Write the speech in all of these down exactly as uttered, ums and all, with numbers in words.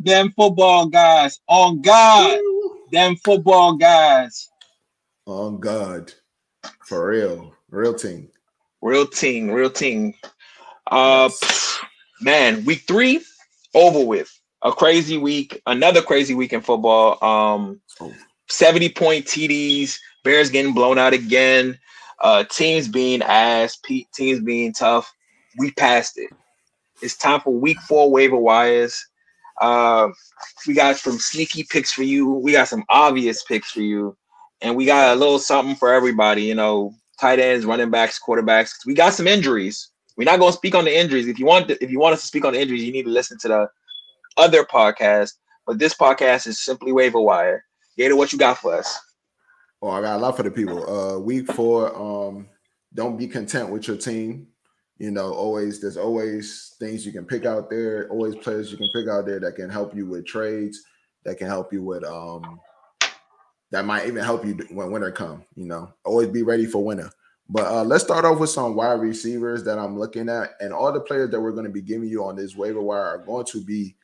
them football guys. On God. Woo. Them football guys. On God. For real. Real thing. Real thing. Real thing. Uh, yes. Man, week three, over with. A crazy week. Another crazy week in football. Um, oh. seventy-point T Ds. Bears getting blown out again. Uh, teams being ass. Teams being tough. We passed it. It's time for week four waiver wires. Uh, we got some sneaky picks for you. We got some obvious picks for you. And we got a little something for everybody, you know, tight ends, running backs, quarterbacks. We got some injuries. We're not going to speak on the injuries. If you want to, if you want us to speak on the injuries, you need to listen to the other podcast. But this podcast is simply waiver wire. Gator, what you got for us? Oh, I got a lot for the people. Uh, week four, um, don't be content with your team. You know, always there's always things you can pick out there, always players you can pick out there that can help you with trades, that can help you with um that might even help you when winter come, you know. Always be ready for winter. But uh, let's start off with some wide receivers that I'm looking at, and all the players that we're going to be giving you on this waiver wire are going to be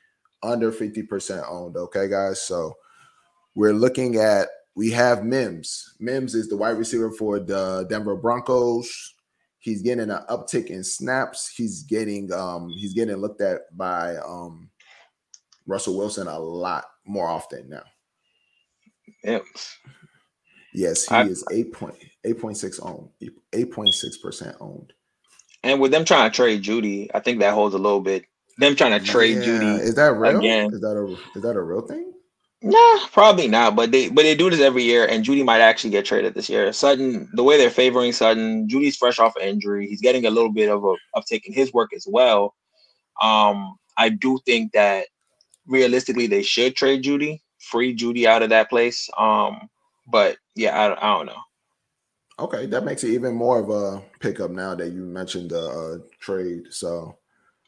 under fifty percent owned, okay, guys? So we're looking at we have Mims. Mims is the wide receiver for the Denver Broncos. He's getting an uptick in snaps. He's getting um, he's getting looked at by um, Russell Wilson a lot more often now. Yep. Yes, he I, is eight point eight point six owned, eight point six percent owned. And with them trying to trade Judy, I think that holds a little bit. Them trying to trade yeah. Judy. Is that real? Again. Is that a is that a real thing? Nah, probably not. But they but they do this every year, and Judy might actually get traded this year. Sutton, the way they're favoring Sutton, Judy's fresh off an injury. He's getting a little bit of a of taking his work as well. Um, I do think that realistically they should trade Judy, free Judy out of that place. Um, but yeah, I, I don't know. Okay, that makes it even more of a pickup now that you mentioned the uh, trade. So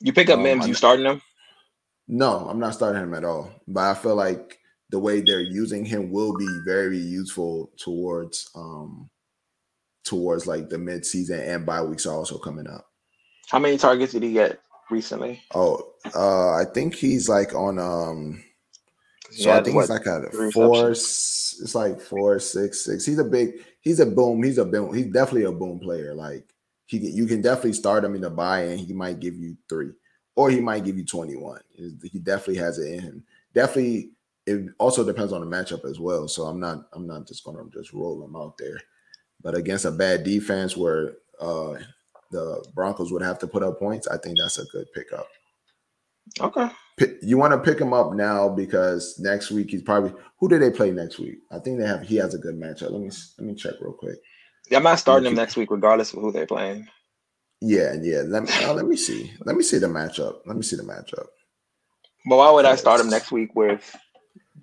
you pick up um, Mims. You starting him? No, I'm not starting him at all. But I feel like the way they're using him will be very useful towards um, towards like the midseason and bye weeks are also coming up. How many targets did he get recently? Oh, uh, I think he's like on um, so yeah, I think what, he's like a four. Options. It's like four, six, six. He's a big. He's a boom. He's a boom. He's definitely a boom player. Like he, you can definitely start him in the bye, and he might give you three, or he might give you twenty-one. He definitely has it in him. Definitely. It also depends on the matchup as well. So I'm not I'm not just going to just roll them out there. But against a bad defense where uh, the Broncos would have to put up points, I think that's a good pickup. Okay. P- you want to pick him up now because next week he's probably – who do they play next week? I think they have he has a good matchup. Let me let me check real quick. Yeah, I'm not starting him next week regardless of who they're playing. Yeah, yeah. Let me, uh, let me see. Let me see the matchup. Let me see the matchup. But why would yes. I start him next week with –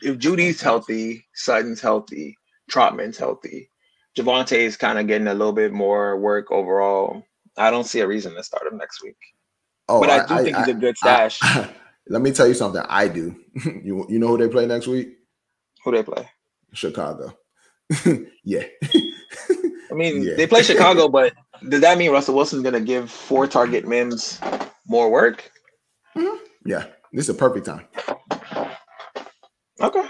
if Judy's healthy, Sutton's healthy, Trotman's healthy, Javonte is kind of getting a little bit more work overall. I don't see a reason to start him next week. Oh, but I, I do I, think I, he's a good stash. I, I, let me tell you something. I do. You you know who they play next week? Who they play? Chicago. Yeah. I mean, yeah. They play Chicago, but does that mean Russell Wilson's going to give four target Mims more work? Mm-hmm. Yeah. This is a perfect time. Okay.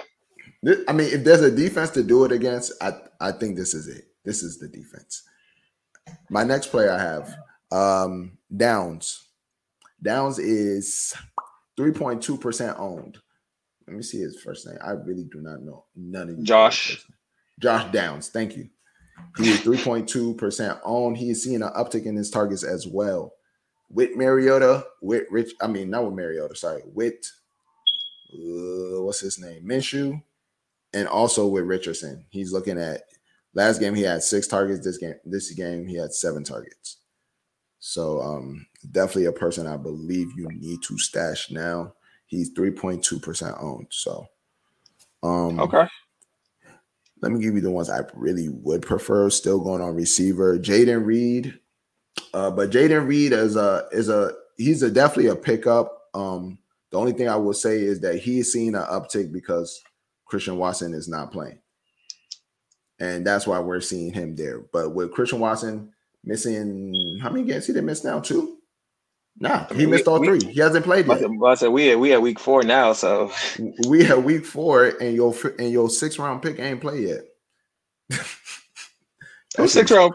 I mean, if there's a defense to do it against, I, I think this is it. This is the defense. My next player I have, um, Downs. Downs is three point two percent owned. Let me see his first name. I really do not know none of you. Josh. Josh Downs. Thank you. He is three point two percent owned. He is seeing an uptick in his targets as well. With Mariota, with Rich, I mean, not with Mariota, sorry, with Uh, what's his name? Minshew, and also with Richardson. He's looking at last game. He had six targets. This game, this game, he had seven targets. So um, definitely a person I believe you need to stash now. He's three point two percent owned. So um, okay. Let me give you the ones I really would prefer. Still going on receiver, Jaden Reed. Uh, but Jaden Reed is a is a he's a definitely a pickup. Um, The only thing I will say is that he's seen an uptick because Christian Watson is not playing. And that's why we're seeing him there. But with Christian Watson missing, how many games he did miss now? Two? No, he missed all three. He hasn't played yet. I said we we at week four now, so we at week four, and your and your six round pick ain't played yet. Who's six round?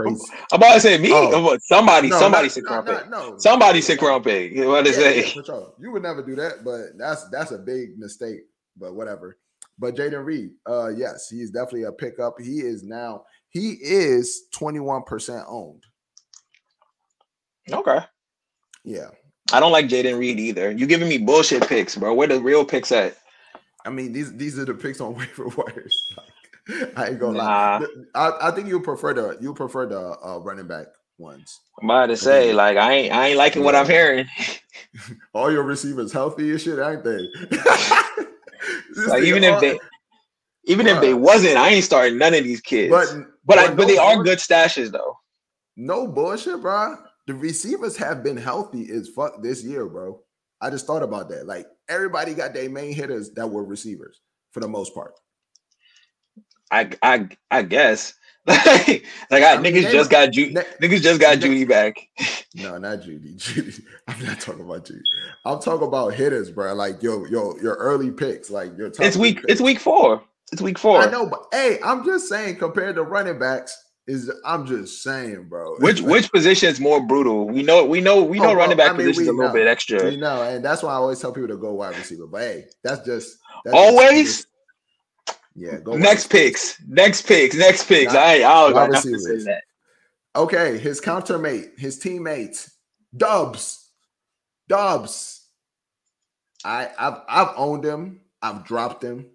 I'm about to say me. Oh. Somebody, no, somebody not, six no, round pick. No, no. Somebody six round pick. What is yeah, yeah, sure. You would never do that, but that's that's a big mistake. But whatever. But Jaden Reed, uh, yes, he is definitely a pickup. He is now. He is twenty-one percent owned. Okay. Yeah. I don't like Jaden Reed either. You giving me bullshit picks, bro. Where the real picks at? I mean, these these are the picks on waiver wires. Like, I ain't gonna nah. lie. I, I think you prefer the you prefer the uh, running back ones. I'm about to say, like, I ain't I ain't liking yeah. what I'm hearing. All your receivers healthy and shit, ain't they? Like, even if they even yeah. if they wasn't, I ain't starting none of these kids. But but, but, I, no but they bullshit. Are good stashes though. No bullshit, bro. The receivers have been healthy as fuck this year, bro. I just thought about that. Like, everybody got their main hitters that were receivers for the most part. I I I guess. like like I, I mean, niggas, they, just got Ju- ne- niggas just got niggas just got Judy back. No, not Judy. Judy. I'm not talking about Judy. I'm talking about hitters, bro. Like yo, yo, your early picks, like your top. It's week. Picks. It's week four. It's week four. I know, but hey, I'm just saying, compared to running backs, is I'm just saying, bro. Which like, which position is more brutal? We know we know we know oh, running back I mean, positions a little know, bit extra. We know, and that's why I always tell people to go wide receiver. But hey, that's just that's always. Just, Yeah, go next picks, next picks, next picks. Not, I I don't know to say that. Okay, his countermate, his teammate, Doubs, Doubs. I I've I've owned him. I've dropped him.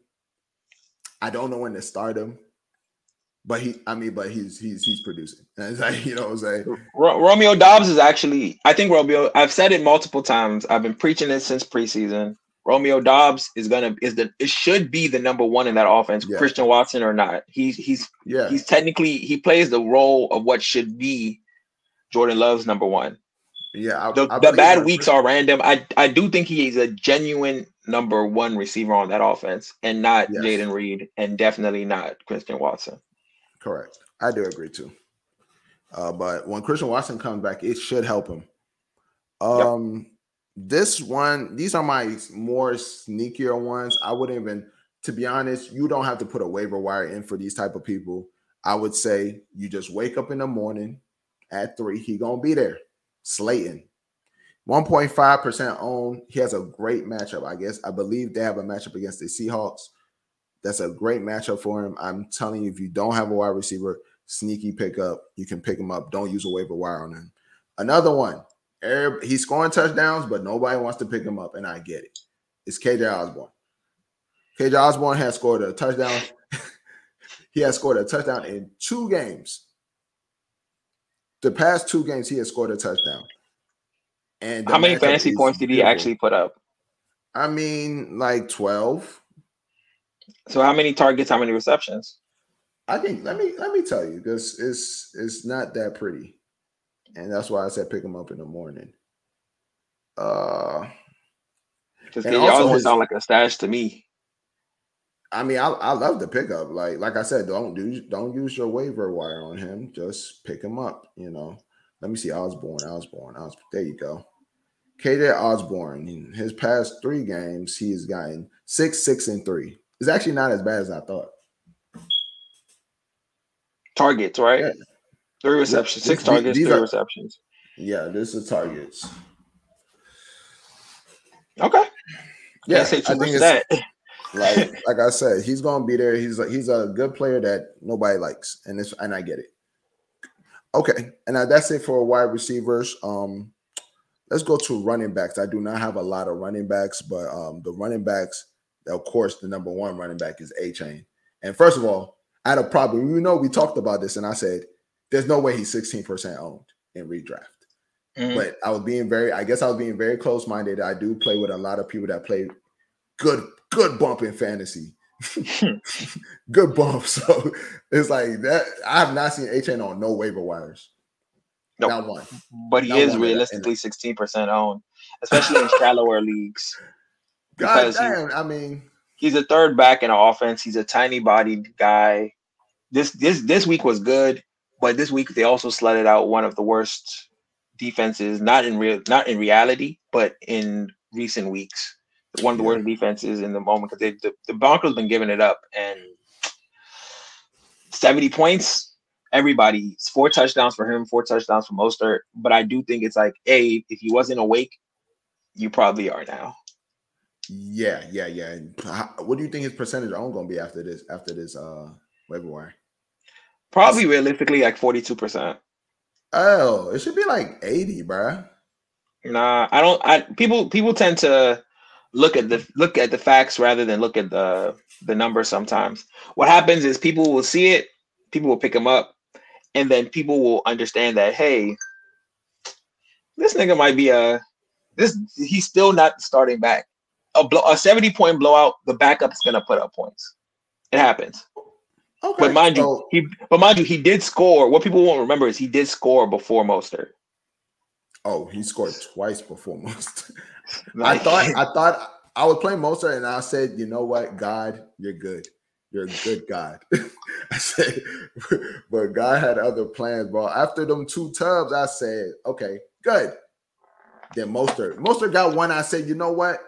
I don't know when to start him, but he. I mean, but he's he's he's producing. And it's like, you know what I'm saying. Ro- Romeo Doubs is actually. I think Romeo. I've said it multiple times. I've been preaching it since preseason. Romeo Doubs is gonna is the it should be the number one in that offense, yeah. Christian Watson or not. He's he's yeah. he's technically he plays the role of what should be Jordan Love's number one. Yeah, I, the, I the bad weeks are random. I I do think he is a genuine number one receiver on that offense, and not yes. Jaden Reed, and definitely not Christian Watson. Correct, I do agree too. Uh, but when Christian Watson comes back, it should help him. Um. Yep. This one, these are my more sneakier ones. I wouldn't even, to be honest, you don't have to put a waiver wire in for these type of people. I would say you just wake up in the morning at three. He gonna be there. Slayton, one point five percent owned. He has a great matchup, I guess. I believe they have a matchup against the Seahawks. That's a great matchup for him. I'm telling you, if you don't have a wide receiver, sneaky pickup. You can pick him up. Don't use a waiver wire on him. Another one. He's scoring touchdowns, but nobody wants to pick him up, and I get it. It's K J Osborne. K J Osborne has scored a touchdown. He has scored a touchdown in two games. The past two games, he has scored a touchdown. And how many fantasy points did he beautiful. actually put up? I mean, like twelve. So how many targets? How many receptions? I think. Let me let me tell you, because it's it's not that pretty. And that's why I said pick him up in the morning. Uh, Because y'all always sound like a stash to me. I mean, I I love the pickup. Like like I said, don't do don't use your waiver wire on him. Just pick him up. You know. Let me see Osborne. Osborne. Osborne. There you go. K J Osborne. In his past three games, he has gotten six, six, and three. It's actually not as bad as I thought. Targets, right? Yeah. Three receptions, six targets, three receptions. Yeah, this is targets. Okay. Yeah, I think it's that. Like, like I said, he's gonna be there. He's a, he's a good player that nobody likes, and it's and I get it. Okay, and now that's it for wide receivers. Um, let's go to running backs. I do not have a lot of running backs, but um, the running backs, of course, the number one running back is Achane. And first of all, I had a problem. You know, we talked about this, and I said, there's no way he's sixteen percent owned in redraft. Mm-hmm. But I was being very, I guess I was being very close-minded. I do play with a lot of people that play good, good bump in fantasy. Good bump. So it's like that. I have not seen Achane on no waiver wires. Nope. Not one. But he not is realistically sixteen percent owned, especially in shallower leagues. God damn, he, I mean. He's a third back in an offense. He's a tiny-bodied guy. This this This week was good. But this week, they also slotted out one of the worst defenses, not in real, not in reality, but in recent weeks. One of the worst defenses in the moment, because the, the Broncos been giving it up. And seventy points, everybody, four touchdowns for him, four touchdowns for Mostert. But I do think it's like, hey, if he wasn't awake, you probably are now. Yeah, yeah, yeah. And how, what do you think his percentage are going to be after this? After this, uh, waiver wire? Probably realistically like forty-two percent. Oh, it should be like eighty, bro. Nah, I don't. I people people tend to look at the look at the facts rather than look at the the numbers. Sometimes what happens is people will see it, people will pick him up, and then people will understand that, hey, this nigga might be a this. He's still not starting back. A blow, a seventy-point blowout, the backup is going to put up points. It happens. Okay, but mind so, you, he but mind you, he did score. What people won't remember is he did score before Mostert. Oh, he scored twice before Mostert. Like, I thought I thought I was playing Mostert, and I said, you know what, God, you're good. You're a good God. I said, but God had other plans, bro. After them two tubs, I said, okay, good. Then Mostert. Mostert got one. I said, you know what?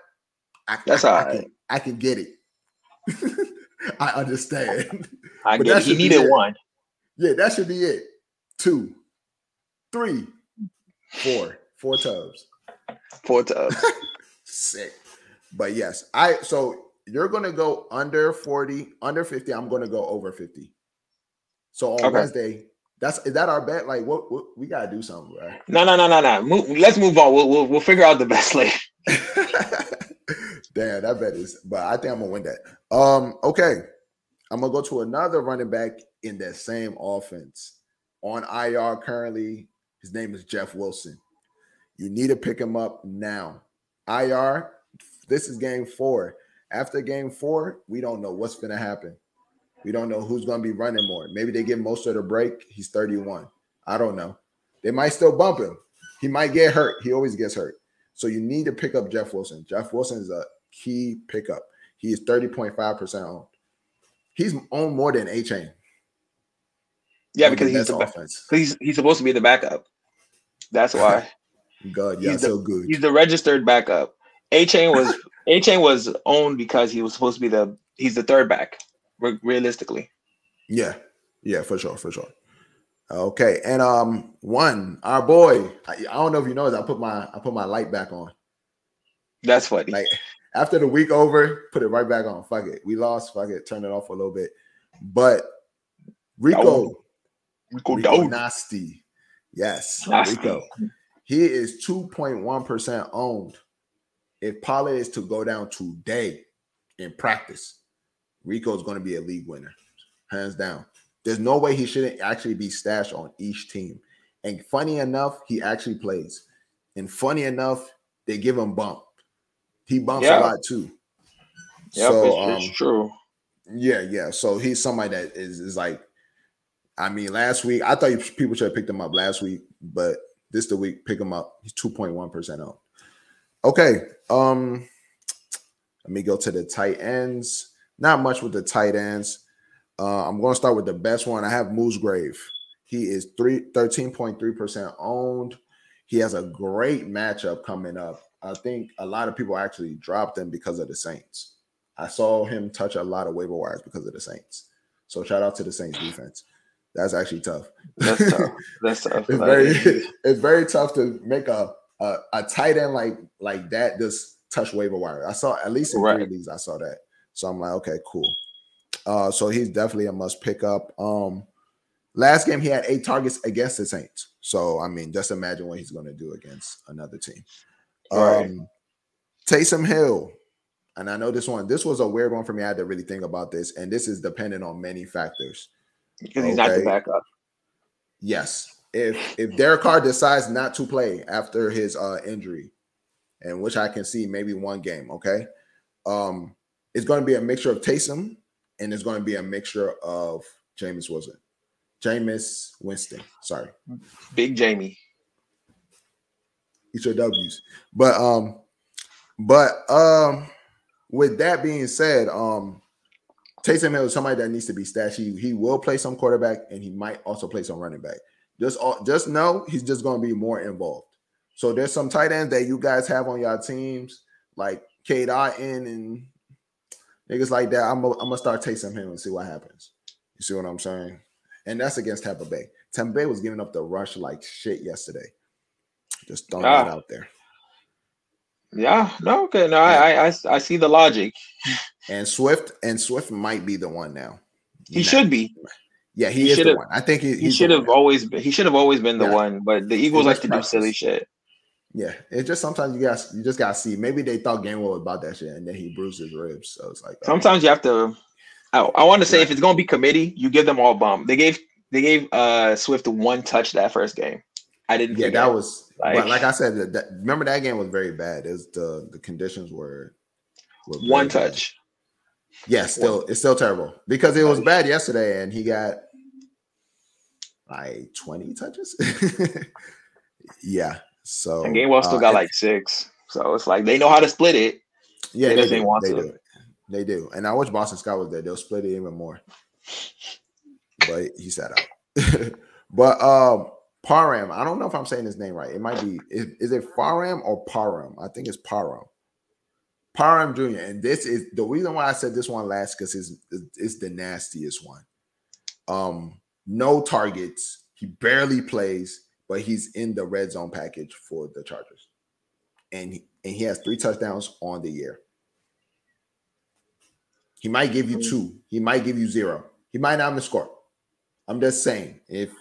I, That's I, all I, right. can, I can get it. I understand. I get it. He needed one. Yeah, that should be it. Two, three, four, four tubs. Four tubs. Sick. But yes, I so you're gonna go under forty, under fifty. I'm gonna go over fifty. So on okay. Wednesday, that's is that our bet? Like, what, what we gotta do something, right? No, no, no, no, no. Move, let's move on. We'll we'll we'll figure out the best later. Damn, that bet is, but I think I'm gonna win that. Um, okay, I'm gonna go to another running back in that same offense on I R currently. His name is Jeff Wilson. You need to pick him up now. I R, this is game four. After game four, we don't know what's gonna happen. We don't know who's gonna be running more. Maybe they give Mostert a break. He's thirty-one. I don't know. They might still bump him. He might get hurt. He always gets hurt. So you need to pick up Jeff Wilson. Jeff Wilson is a key pickup. He is thirty point five percent owned. He's owned more than Achane. Yeah, because he's, the offense. he's he's supposed to be the backup. That's why. God, yeah, he's the, so good. He's the registered backup. Achane was Achane was owned because he was supposed to be the he's the third back, re- realistically. Yeah, yeah, for sure, for sure. Okay, and um, one, our boy. I, I don't know if you know, is I put my I put my light back on. That's funny. Like after the week over, put it right back on. Fuck it, we lost. Fuck it, turn it off for a little bit. But Rico, Rico, Rico Nasty, yes, nasty. Rico. He is two point one percent owned. If Pollard is to go down today in practice, Rico is going to be a league winner, hands down. There's no way he shouldn't actually be stashed on each team. And funny enough, he actually plays. And funny enough, they give him bump. He bumps yeah. a lot too. Yeah, so, um, it's true. Yeah, yeah. So he's somebody that is, is like, I mean, last week, I thought people should have picked him up last week, but this the week, pick him up. He's two point one percent owned. Okay. Um, let me go to the tight ends. Not much with the tight ends. Uh, I'm going to start with the best one. I have Musgrave. He is thirteen point three percent owned. He has a great matchup coming up. I think a lot of people actually dropped him because of the Saints. I saw him touch a lot of waiver wires because of the Saints. So shout out to the Saints defense. That's actually tough. That's tough. That's tough. it's, very, it's very tough to make a, a a tight end like like that just touch waiver wire. I saw at least in right. three of these I saw that. So I'm like, okay, cool. Uh, so he's definitely a must pick up. Um, last game, he had eight targets against the Saints. So, I mean, just imagine what he's going to do against another team. Um, right. Taysom Hill. And I know this one, this was a weird one for me. I had to really think about this. And this is dependent on many factors. Because okay. he's not the backup. Yes. If if Derek Harris decides not to play after his uh, injury, and which I can see maybe one game, okay? Um, it's going to be a mixture of Taysom, and it's going to be a mixture of Jameis Winston. Jameis Winston, sorry. Big Jamie. Eat your W's. But um, but um, with that being said, um, Taysom Hill is somebody that needs to be stashed. He, he will play some quarterback, and he might also play some running back. Just all, just know he's just going to be more involved. So there's some tight ends that you guys have on your teams, like Cade Otten and niggas like that. I'm going to start Taysom Hill and see what happens. You see what I'm saying? And that's against Tampa Bay. Tampa Bay was giving up the rush like shit yesterday. Just throwing ah. that out there. Yeah, no, okay, no, I, I, I see the logic. And Swift, and Swift might be the one now. He now. should be. Yeah, he, he is the one. I think he, he should have always been. He should have always been the yeah. one. But the Eagles like to practice. do silly shit. Yeah, it's just sometimes you guys you just gotta see. Maybe they thought Gamewell was about that shit, and then he bruised his ribs. So it's like sometimes oh. you have to. I, I want to say yeah. if it's gonna be committee, you give them all bomb. They gave they gave uh, Swift one touch that first game. I didn't. Yeah, that was. Like, but like I said, that, that, remember that game was very bad. Is the the conditions were, were one touch? Bad. Yeah, still it's still terrible because it was bad yesterday, and he got like twenty touches. yeah, so and Gamewell still uh, got like six. So it's like they know how to split it. Yeah, they, they, they want they to. Do. They do, and I wish Boston Scott was there. They'll split it even more. But he sat out. but um. Parham. I don't know if I'm saying his name right. It might be. Is, is it Parham or Parham? I think it's Parham. Parham Junior And this is the reason why I said this one last because it's, it's the nastiest one. Um, no targets. He barely plays, but he's in the red zone package for the Chargers, and he, and he has three touchdowns on the year. He might give you two. He might give you zero. He might not miss score. I'm just saying if.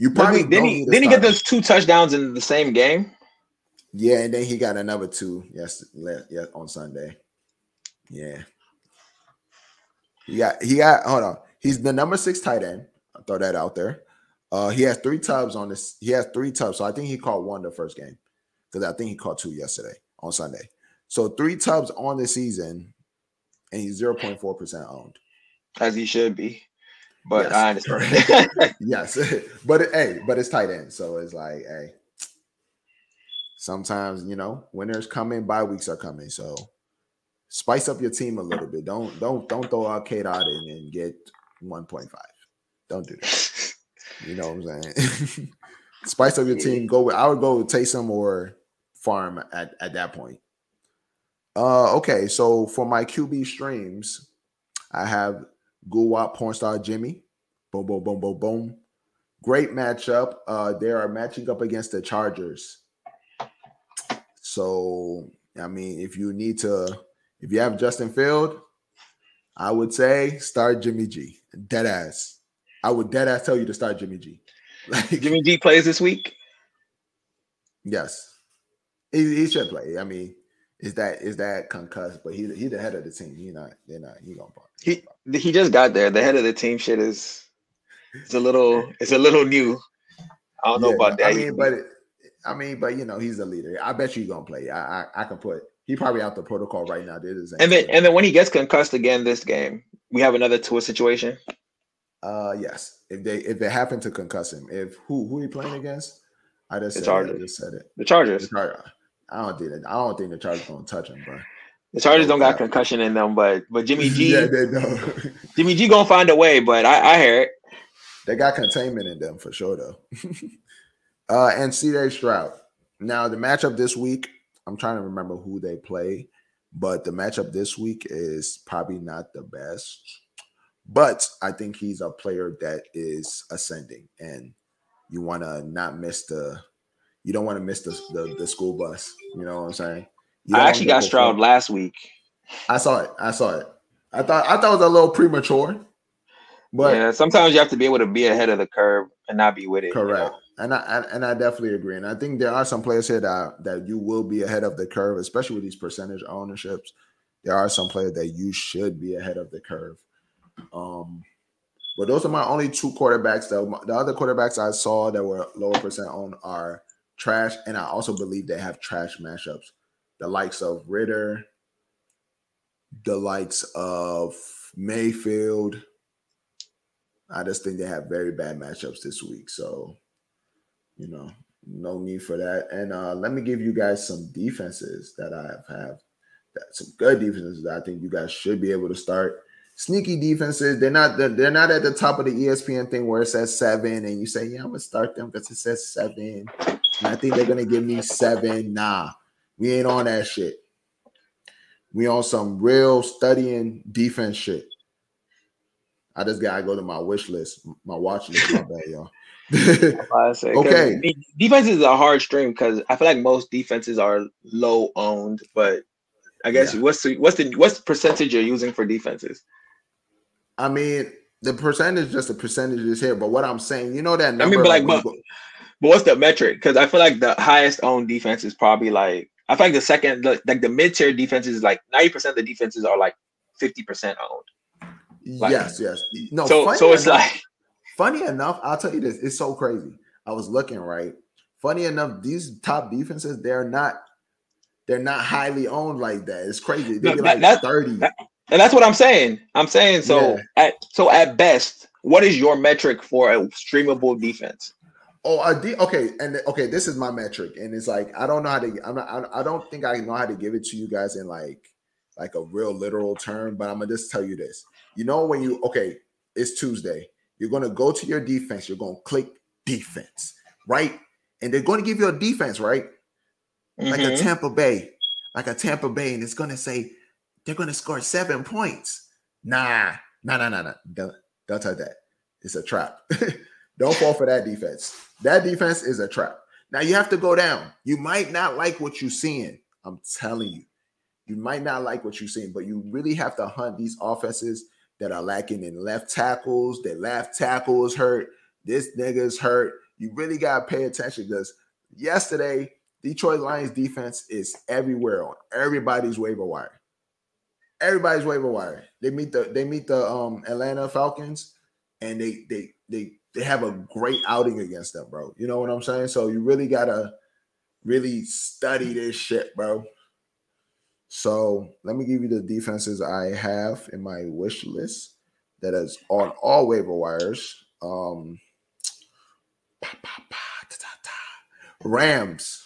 You probably didn't. He, didn't he get those two touchdowns in the same game? Yeah, and then he got another two. Yes, yes, on Sunday. Yeah, yeah. He, he got. Hold on. He's the number six tight end. I'll throw that out there. Uh, he has three tubs on this. He has three tubs. So I think he caught one the first game because I think he caught two yesterday on Sunday. So three tubs on the season, and he's zero point four percent owned, as he should be. But yes. I understand. yes, but it, hey, but it's tight end, so it's like hey. Sometimes you know winners coming, bye weeks are coming, so spice up your team a little bit. Don't don't don't throw out Cade Otten and get one point five. Don't do that. you know what I'm saying? spice up your team. Go with I would go with Taysom or Farm at at that point. Uh, okay, so for my Q B streams, I have. Guwap, Pornstar Jimmy. Boom, boom, boom, boom, boom. Great matchup. Uh, they are matching up against the Chargers. So, I mean, if you need to, if you have Justin Field, I would say start Jimmy G. Deadass. I would deadass tell you to start Jimmy G. Like, Jimmy G plays this week? Yes. He, he should play. I mean, Is that is that concussed? But he he's the head of the team. He not they're not he gonna bark. He he just got there. The head of the team shit is it's a little it's a little new. I don't yeah, know about that. I mean, but it, I mean, but you know, he's a leader. I bet you he's gonna play. I I, I can put he probably out the protocol right now. This and then and then when he gets concussed again this game, we have another tour situation. Uh yes. If they if they happen to concuss him, if who who he playing against? I just, said, I just said it. The Chargers. The Chargers. I don't think that, I don't think the Chargers gonna touch him, bro. The Chargers don't got concussion in them, but but Jimmy G, yeah, they don't. Jimmy G gonna find a way. But I, I hear it. They got containment in them for sure, though. uh, and C J. Stroud. Now the matchup this week, I'm trying to remember who they play, but the matchup this week is probably not the best. But I think he's a player that is ascending, and you want to not miss the. You don't want to miss the, the, the school bus. You know what I'm saying? I actually got Stroud fun. last week. I saw it. I saw it. I thought I thought it was a little premature. But yeah, sometimes you have to be able to be ahead of the curve and not be with it. Correct. You know? And I, I and I definitely agree. And I think there are some players here that that you will be ahead of the curve, especially with these percentage ownerships. There are some players that you should be ahead of the curve. Um, but those are my only two quarterbacks. That, the other quarterbacks I saw that were lower percent owned are. Trash, and I also believe they have trash mashups. The likes of Ritter, the likes of Mayfield. I just think they have very bad matchups this week. So, you know, no need for that. And uh, let me give you guys some defenses that I have, have that some good defenses that I think you guys should be able to start. sneaky defenses. They're not they're not at the top of the E S P N thing where it says seven and you say, yeah, I'm gonna start them because it says seven. And I think they're gonna give me seven. Nah, we ain't on that shit. We on some real studying defense shit. I just gotta go to my wish list, my watch list. My bad, y'all. Say, okay. Defense is a hard stream because I feel like most defenses are low owned, but I guess yeah. what's the, what's the what's the percentage you're using for defenses? I mean, the percentage, just the percentage is here, but what I'm saying, you know that number. I mean, but like, like but, go- but what's the metric? Because I feel like the highest owned defense is probably like I feel like the second, like, like the mid tier defenses is like ninety percent of the defenses are like fifty percent owned. Like, yes, yes. No, so so it's enough, like. Funny enough, I'll tell you this. It's so crazy. I was looking, right? Funny enough, these top defenses, they're not they're not highly owned like that. It's crazy. They no, that, like thirty. That, and that's what I'm saying. I'm saying so yeah. at so at best, what is your metric for a streamable defense? Oh, a de- okay. And okay, this is my metric. And it's like I don't know how to I'm not, I don't think I know how to give it to you guys in like like a real literal term, but I'm gonna just tell you this. You know when you okay, it's Tuesday. You're going to go to your defense. You're going to click defense, right? And they're going to give you a defense, right? Mm-hmm. Like a Tampa Bay. Like a Tampa Bay. And it's going to say they're going to score seven points. Nah. Nah, nah, nah, nah. Don't, don't touch that. It's a trap. Don't fall for that defense. That defense is a trap. Now, you have to go down. You might not like what you're seeing. I'm telling you. You might not like what you're seeing, but you really have to hunt these offenses that are lacking in left tackles. Their left tackle is hurt. This nigga's hurt. You really got to pay attention because yesterday, Detroit Lions defense is everywhere on everybody's waiver wire. Everybody's waiver wire. They meet the they meet the um, Atlanta Falcons, and they they they they have a great outing against them, bro. You know what I'm saying? So you really got to really study this shit, bro. So let me give you the defenses I have in my wish list that is on all waiver wires. Um, Rams.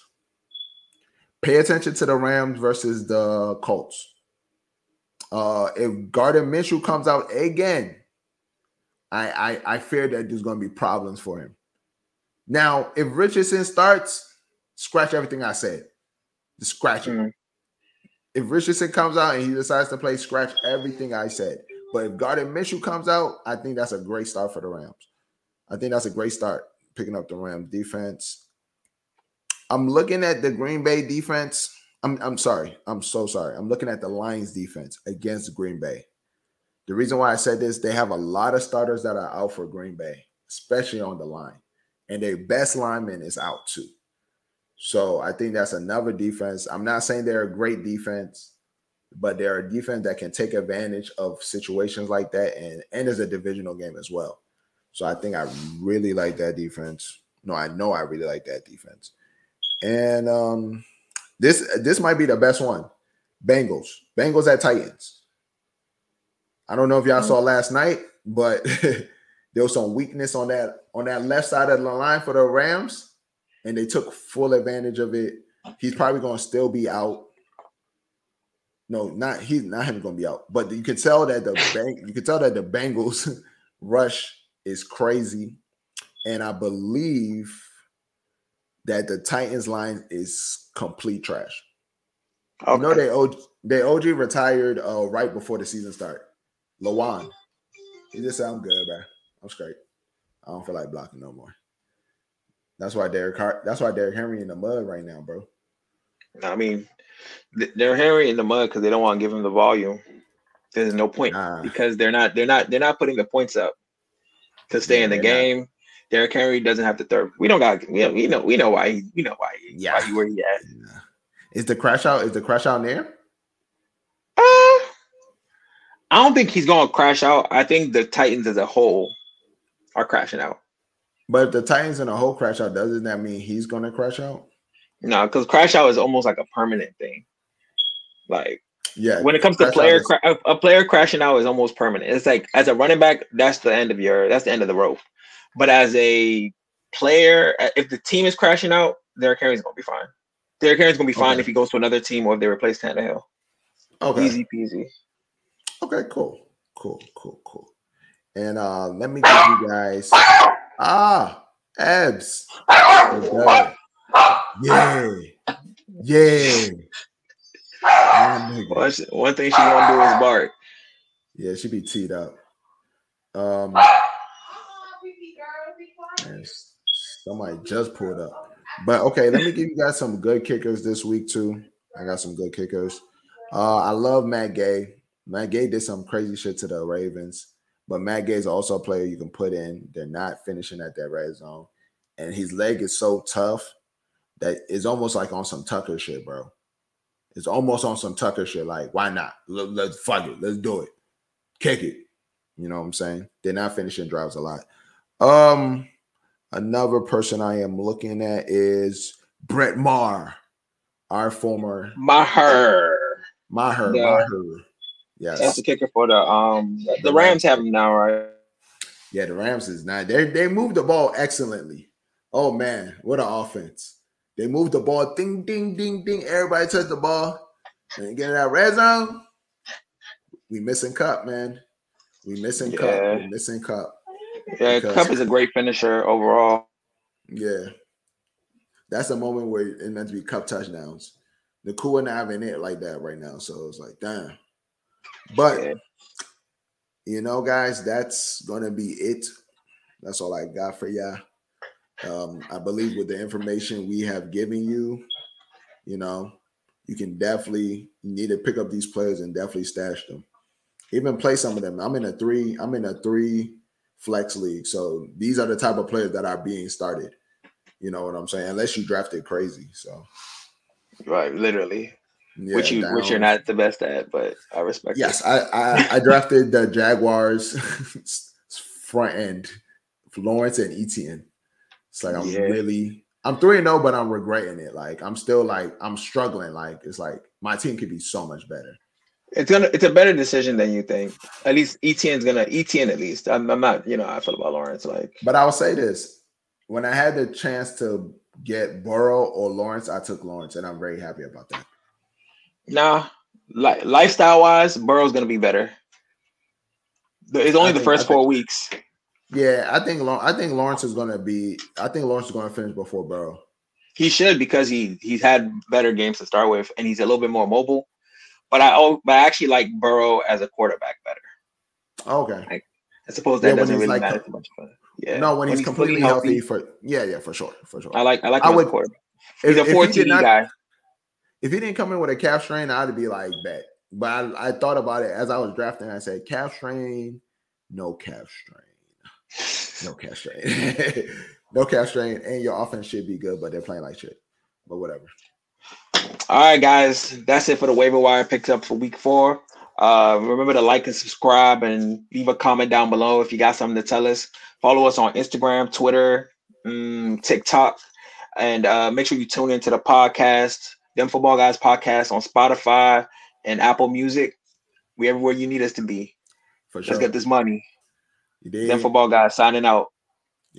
Pay attention to the Rams versus the Colts. Uh, if Gardner Minshew comes out again, I, I, I fear that there's going to be problems for him. Now, if Richardson starts, scratch everything I said. Just scratch it. Mm-hmm. If Richardson comes out and he decides to play, scratch everything I said. But if Gardner Minshew comes out, I think that's a great start for the Rams. I think that's a great start, picking up the Rams defense. I'm looking at the Green Bay defense. I'm, I'm sorry. I'm so sorry. I'm looking at the Lions defense against Green Bay. The reason why I said this, they have a lot of starters that are out for Green Bay, especially on the line. And their best lineman is out too. So I think that's another defense. I'm not saying they're a great defense, but they're a defense that can take advantage of situations like that, and, and it's a divisional game as well. So I think I really like that defense. No, I know I really like that defense. And um, this this might be the best one. Bengals. Bengals at Titans. I don't know if y'all saw last night, but there was some weakness on that on that left side of the line for the Rams. And they took full advantage of it. He's probably going to still be out. No, not he's not him going to be out. But you could tell that the bank, you could tell that the Bengals rush is crazy, and I believe that the Titans line is complete trash. Okay. You know they O G, they O G retired uh, right before the season started. Lawan, it just sounds good, bro. I'm straight. I don't feel like blocking no more. That's why Derek. That's why Derrick Henry in the mud right now, bro. I mean, Derrick Henry in the mud because they don't want to give him the volume. There's no point nah. because they're not. They're not. They're not putting the points up to stay yeah, in the game. Not. Derrick Henry doesn't have to throw. We don't got. We, we know. We know why. He, we know why. He, yeah. Why he, where he at? Yeah. Is the crash out? Is the crash out near? Uh, I don't think he's gonna crash out. I think the Titans as a whole are crashing out. But if the Titans in a whole crash out, doesn't that mean he's going to crash out? No, because crash out is almost like a permanent thing. Like, yeah, when it comes to player, is- cra- a player crashing out is almost permanent. It's like as a running back, that's the end of your, that's the end of the rope. But as a player, if the team is crashing out, Derrick Henry's going to be fine. Derrick Henry's going to be fine okay. if he goes to another team or if they replace Tannehill. Okay, easy peasy. Okay, cool. Cool, cool, cool. And uh, let me give you guys ah abs. Okay. Yeah, yeah. One, one thing she gonna do is bark. Yeah, she be teed up. Um, somebody just pulled up. But okay, let me give you guys some good kickers this week too. I got some good kickers. Uh, I love Matt Gay. Matt Gay did some crazy shit to the Ravens, but Matt Gay is also a player you can put in. They're not finishing at that red zone, and his leg is so tough that it's almost like on some Tucker shit, bro. It's almost on some Tucker shit. Like, why not? Let, let's fuck it. Let's do it. Kick it. You know what I'm saying? They're not finishing drives a lot. Um, another person I am looking at is Brett Maher, our former Maher. Maher. Yeah. Maher. Yes. That's the kicker for the um the, the Rams, Rams have him now, right? Yeah, the Rams is not. They they moved the ball excellently. Oh man, what an offense. They moved the ball, ding, ding, ding, ding. Everybody touched the ball. And get it out red zone. We missing Cup, man. We missing yeah. Cup. We missing Cup. Yeah, because Cup is a great finisher overall. Yeah. That's a moment where it meant to be Cup touchdowns. The Nakua and I have in it like that right now. So it's like, damn. But, yeah. you know, guys, that's going to be it. That's all I got for y'all. Um, I believe with the information we have given you, you know, you can definitely you need to pick up these players and definitely stash them. Even play some of them. I'm in a three. I'm in a three flex league. So these are the type of players that are being started. You know what I'm saying? Unless you drafted crazy. So, right, literally. Yeah, which you down. Which you're not the best at, but I respect. Yes, it. I, I I drafted the Jaguars front end, Lawrence and Etienne. It's like I'm yeah. really I'm three and zero, but I'm regretting it. Like I'm still like I'm struggling. Like it's like my team could be so much better. It's gonna it's a better decision than you think. At least Etienne's gonna Etienne at least. I'm, I'm not you know how I feel about Lawrence like. But I'll say this: when I had the chance to get Burrow or Lawrence, I took Lawrence, and I'm very happy about that. Nah, li- lifestyle wise, Burrow's gonna be better. It's only think, the first think, four weeks. Yeah, I think I think Lawrence is gonna be. I think Lawrence is gonna finish before Burrow. He should because he he's had better games to start with, and he's a little bit more mobile. But I oh, but I actually like Burrow as a quarterback better. Okay, like, I suppose that yeah, doesn't really like, matter too much. But yeah, no, when, when he's, he's completely, completely healthy, healthy for yeah, yeah, for sure, for sure. I like I like him I would, as a quarterback. He's if, a fourteen he guy. If he didn't come in with a calf strain, I'd be like, bet. But I, I thought about it as I was drafting. I said, calf strain, no calf strain, no calf strain, no calf strain. And your offense should be good, but they're playing like shit. But whatever. All right, guys. That's it for the waiver wire picks up for week four. Uh, remember to like and subscribe and leave a comment down below if you got something to tell us. Follow us on Instagram, Twitter, um, TikTok. And uh, make sure you tune into the podcast. Them Football Guys podcast on Spotify and Apple Music. We everywhere you need us to be. For sure. Let's get this money. Them Football Guys signing out.